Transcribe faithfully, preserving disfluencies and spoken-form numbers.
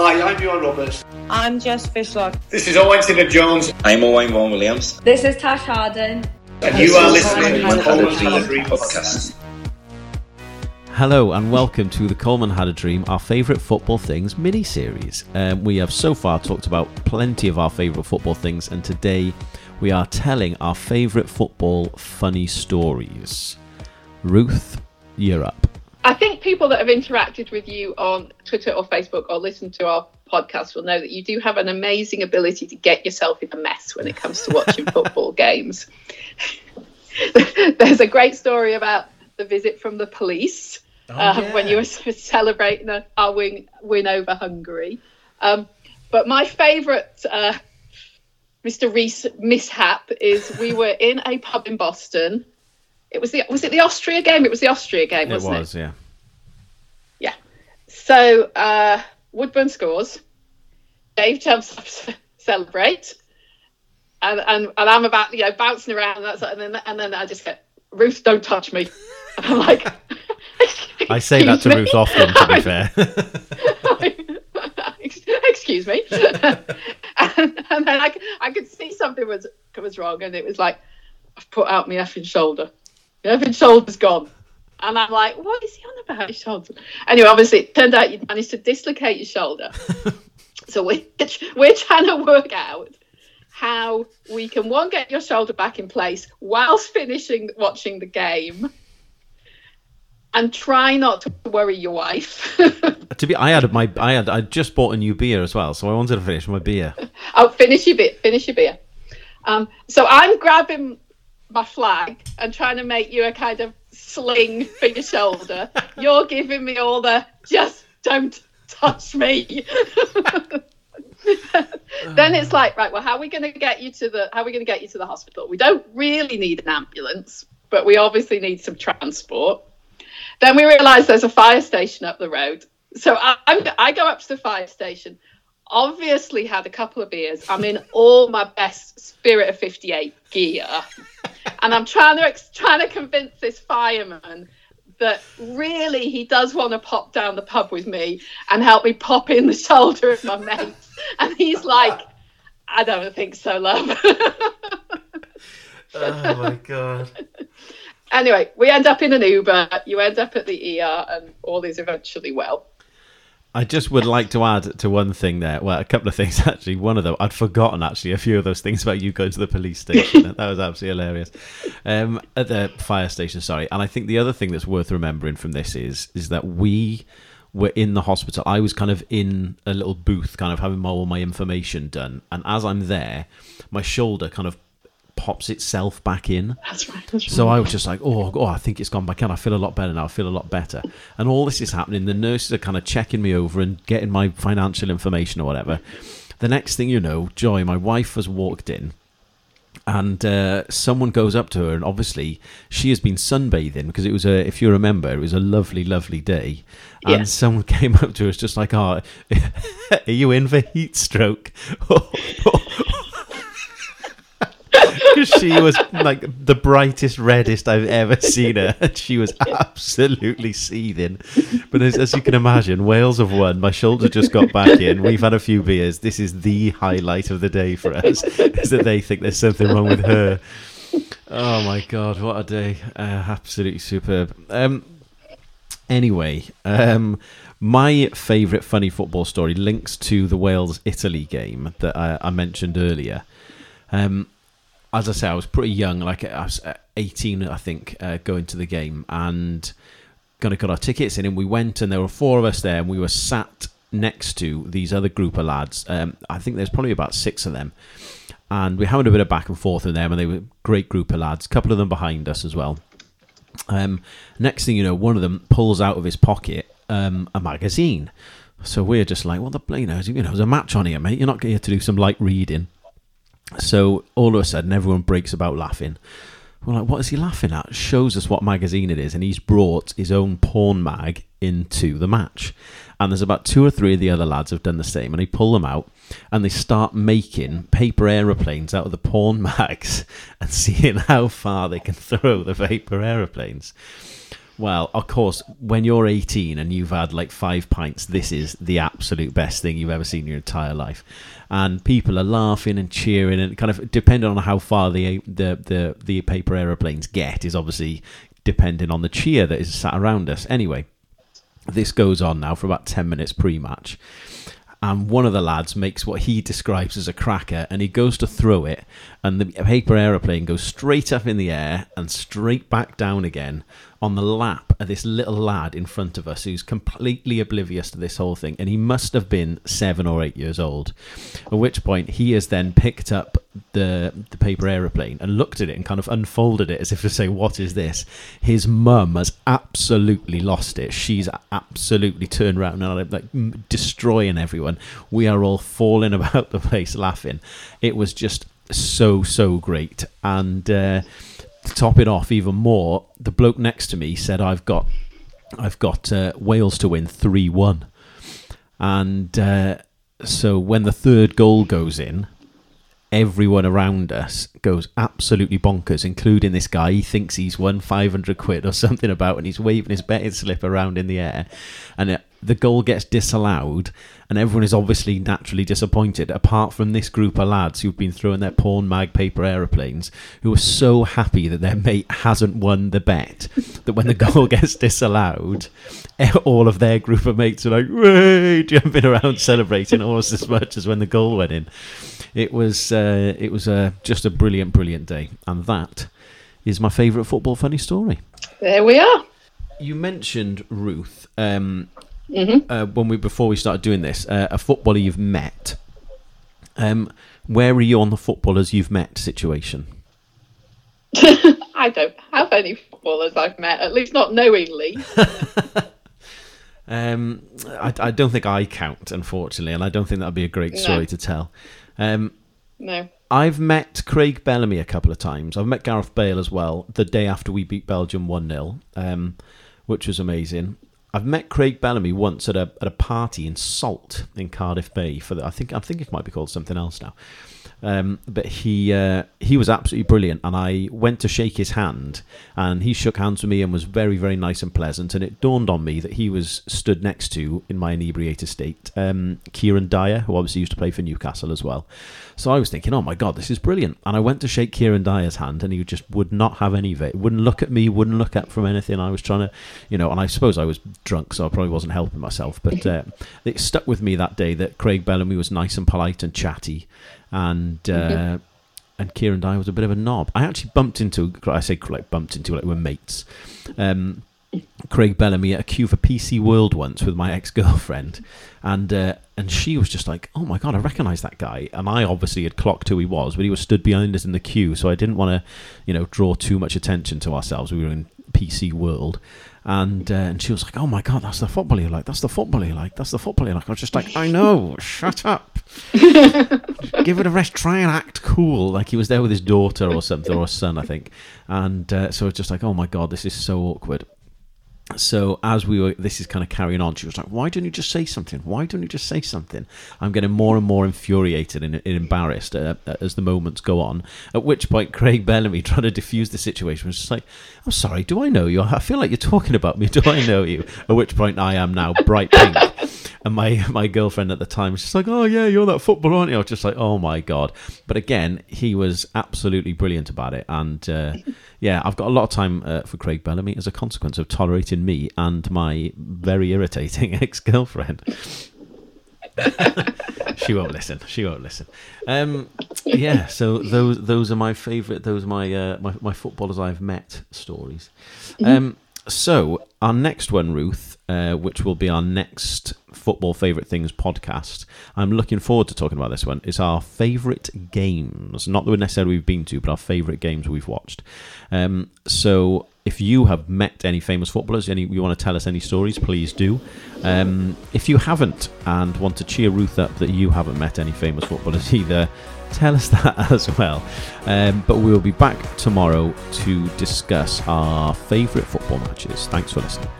Hi, I'm Johan Roberts. I'm Jess Fishlock. This is Owen Tillard-Jones. I'm Owen Vaughan Williams. This is Tash Harden. And you are listening to the Coleman Had a Dream podcast. Hello and welcome to the Coleman Had a Dream, our favourite football things mini-series. Um, we have so far talked about plenty of our favourite football things, and today we are telling our favourite football funny stories. Ruth, you're up. I think people that have interacted with you on Twitter or Facebook or listened to our podcast will know that you do have an amazing ability to get yourself in a mess when it comes to watching football games. There's a great story about the visit from the police oh, um, yeah. when you were celebrating our win, win over Hungary. Um, but my favourite uh, Mister Reese mishap is we were in a pub in Boston. It was the was it the Austria game? It was the Austria game, wasn't it? Was, it was, yeah. Yeah. So uh, Woodburn scores. Dave jumps up to celebrate, and, and and I'm about you know bouncing around and that sort of, and then and then I just get Ruth, don't touch me. And I'm like, I say that to me? Ruth often. To be fair. Excuse me. and, and then I I could see something was was wrong, and it was like, I've put out my effing shoulder. The effing shoulder's gone. And I'm like, what is he on about, his shoulder? Anyway, obviously, it turned out you managed to dislocate your shoulder. So we're, we're trying to work out how we can, one, get your shoulder back in place whilst finishing watching the game and try not to worry your wife. to be, I had my, I had, I just bought a new beer as well, so I wanted to finish my beer. Oh, finish your beer, finish your beer. Um, so I'm grabbing my flag and trying to make you a kind of sling for your shoulder. You're giving me all the just don't touch me. Then it's like, right, well, how are we going to get you to the how are we going to get you to the hospital? We don't really need an ambulance, but we obviously need some transport. Then we realize there's a fire station up the road, so I, I'm, I go up to the fire station, obviously had a couple of beers. I'm in all my best Spirit of fifty-eight gear. And I'm trying to ex- trying to convince this fireman that really he does want to pop down the pub with me and help me pop in the shoulder of my mate. And he's like, I don't think so, love. Oh, my God. Anyway, we end up in an Uber. You end up at the E R and all is eventually well. I just would like to add to one thing there. Well, a couple of things, actually. One of them, I'd forgotten, actually, a few of those things about you going to the police station. That was absolutely hilarious. Um, at the fire station, sorry. And I think the other thing that's worth remembering from this is is that we were in the hospital. I was kind of in a little booth, kind of having all my information done. And as I'm there, my shoulder kind of pops itself back in. That's right, that's right. So I was just like, oh, oh, I think it's gone back in. I feel a lot better now. I feel a lot better. And all this is happening. The nurses are kind of checking me over and getting my financial information or whatever. The next thing you know, Joy, my wife, has walked in. And uh, someone goes up to her, and obviously she has been sunbathing because it was a, if you remember, it was a lovely, lovely day. And yeah. Someone came up to us just like, oh, are you in for heat stroke? Because she was like the brightest, reddest I've ever seen her. And she was absolutely seething. But as, as you can imagine, Wales have won. My shoulder just got back in. We've had a few beers. This is the highlight of the day for us, is that they think there's something wrong with her. Oh, my God. What a day. Uh, absolutely superb. Um, anyway, um, my favourite funny football story links to the Wales-Italy game that I, I mentioned earlier. Um, as I say, I was pretty young, like I was eighteen, I think, uh, going to the game, and kind of got our tickets in, and we went, and there were four of us there, and we were sat next to these other group of lads. Um, I think there's probably about six of them, and we had a bit of back and forth with them, and they were a great group of lads, a couple of them behind us as well. Um, next thing you know, one of them pulls out of his pocket um, a magazine. So we're just like, what the bloody hell? You know, there's a match on here, mate. You're not here to do some light reading. So all of a sudden, everyone breaks about laughing. We're like, what is he laughing at? Shows us what magazine it is, and he's brought his own porn mag into the match. And there's about two or three of the other lads have done the same, and they pull them out, and they start making paper aeroplanes out of the porn mags and seeing how far they can throw the paper aeroplanes. well, of course, when you're eighteen and you've had like five pints, this is the absolute best thing you've ever seen in your entire life. And people are laughing and cheering, and kind of depending on how far the the the, the paper aeroplanes get is obviously depending on the cheer that is sat around us. Anyway, this goes on now for about ten minutes pre-match. And one of the lads makes what he describes as a cracker, and he goes to throw it, and the paper aeroplane goes straight up in the air and straight back down again on the lap of this little lad in front of us who's completely oblivious to this whole thing, and he must have been seven or eight years old, at which point he has then picked up the the paper aeroplane and looked at it and kind of unfolded it as if to say, what is this? His mum has absolutely lost it. She's absolutely turned around and like destroying everyone. We are all falling about the place laughing. It was just so, so great. And uh to top it off even more, the bloke next to me said, I've got I've got uh, Wales to win three one. And uh, so when the third goal goes in, everyone around us goes absolutely bonkers, including this guy. He thinks he's won five hundred quid or something about, and he's waving his betting slip around in the air. And it, the goal gets disallowed, and everyone is obviously naturally disappointed, apart from this group of lads who've been throwing their porn mag paper aeroplanes, who are so happy that their mate hasn't won the bet, that when the goal gets disallowed, all of their group of mates are like, way, jumping around celebrating almost as much as when the goal went in. It was uh, it was uh, just a brilliant, brilliant day. And that is my favourite football funny story. There we are. You mentioned Ruth um, mm-hmm. uh, when we before we started doing this, uh, a footballer you've met. Um, where are you on the footballers you've met situation? I don't have any footballers I've met, at least not knowingly. um, I, I don't think I count, unfortunately, and I don't think that would be a great story no. to tell. Um, no. I've met Craig Bellamy a couple of times. I've met Gareth Bale as well the day after we beat Belgium one nil, um, which was amazing. I've met Craig Bellamy once at a at a party in Salt in Cardiff Bay for the, I think I think it might be called something else now. Um, but he uh, he was absolutely brilliant, and I went to shake his hand, and he shook hands with me and was very, very nice and pleasant. And it dawned on me that he was stood next to, in my inebriated state, um, Kieran Dyer, who obviously used to play for Newcastle as well. So I was thinking, oh my God, this is brilliant. And I went to shake Kieran Dyer's hand, and he just would not have any of it. Wouldn't look at me, wouldn't look up from anything. I was trying to, you know, and I suppose I was drunk, so I probably wasn't helping myself. But uh, it stuck with me that day that Craig Bellamy was nice and polite and chatty. And uh, mm-hmm. and Kieran Dyer was a bit of a knob. I actually bumped into, I say like bumped into, like we're mates, um, Craig Bellamy at a queue for P C World once with my ex-girlfriend. And uh, and she was just like, oh my God, I recognise that guy. And I obviously had clocked who he was, but he was stood behind us in the queue. So I didn't want to, you know, draw too much attention to ourselves. We were in P C World. And uh, and she was like, oh my God, that's the footballer you like, that's the footballer you like, that's the footballer you like. I was just like, I know, shut up. Give it a rest, try and act cool. Like he was there with his daughter or something, or his son, I think. And uh, so it's just like, oh my God, this is so awkward. So as we were, this is kind of carrying on, she was like, why don't you just say something? Why don't you just say something? I'm getting more and more infuriated and, and embarrassed uh, as the moments go on, at which point Craig Bellamy, trying to diffuse the situation, was just like, I'm sorry, do I know you? I feel like you're talking about me. Do I know you? At which point I am now bright pink. And my, my girlfriend at the time was just like, oh yeah, you're that footballer, aren't you? I was just like, oh my God. But again, he was absolutely brilliant about it. And uh, yeah, I've got a lot of time uh, for Craig Bellamy as a consequence of tolerating me and my very irritating ex-girlfriend. She won't listen. She won't listen. Um, yeah. So those those are my favourite. Those are my uh, my, my footballers I've met stories. Um, so our next one, Ruth, uh, which will be our next football favourite things podcast. I'm looking forward to talking about this one. It's our favourite games, not that necessarily we've been to, but our favourite games we've watched. Um, so. If you have met any famous footballers, any you want to tell us any stories, please do. Um, if you haven't and want to cheer Ruth up that you haven't met any famous footballers either, tell us that as well. Um, but we'll be back tomorrow to discuss our favourite football matches. Thanks for listening.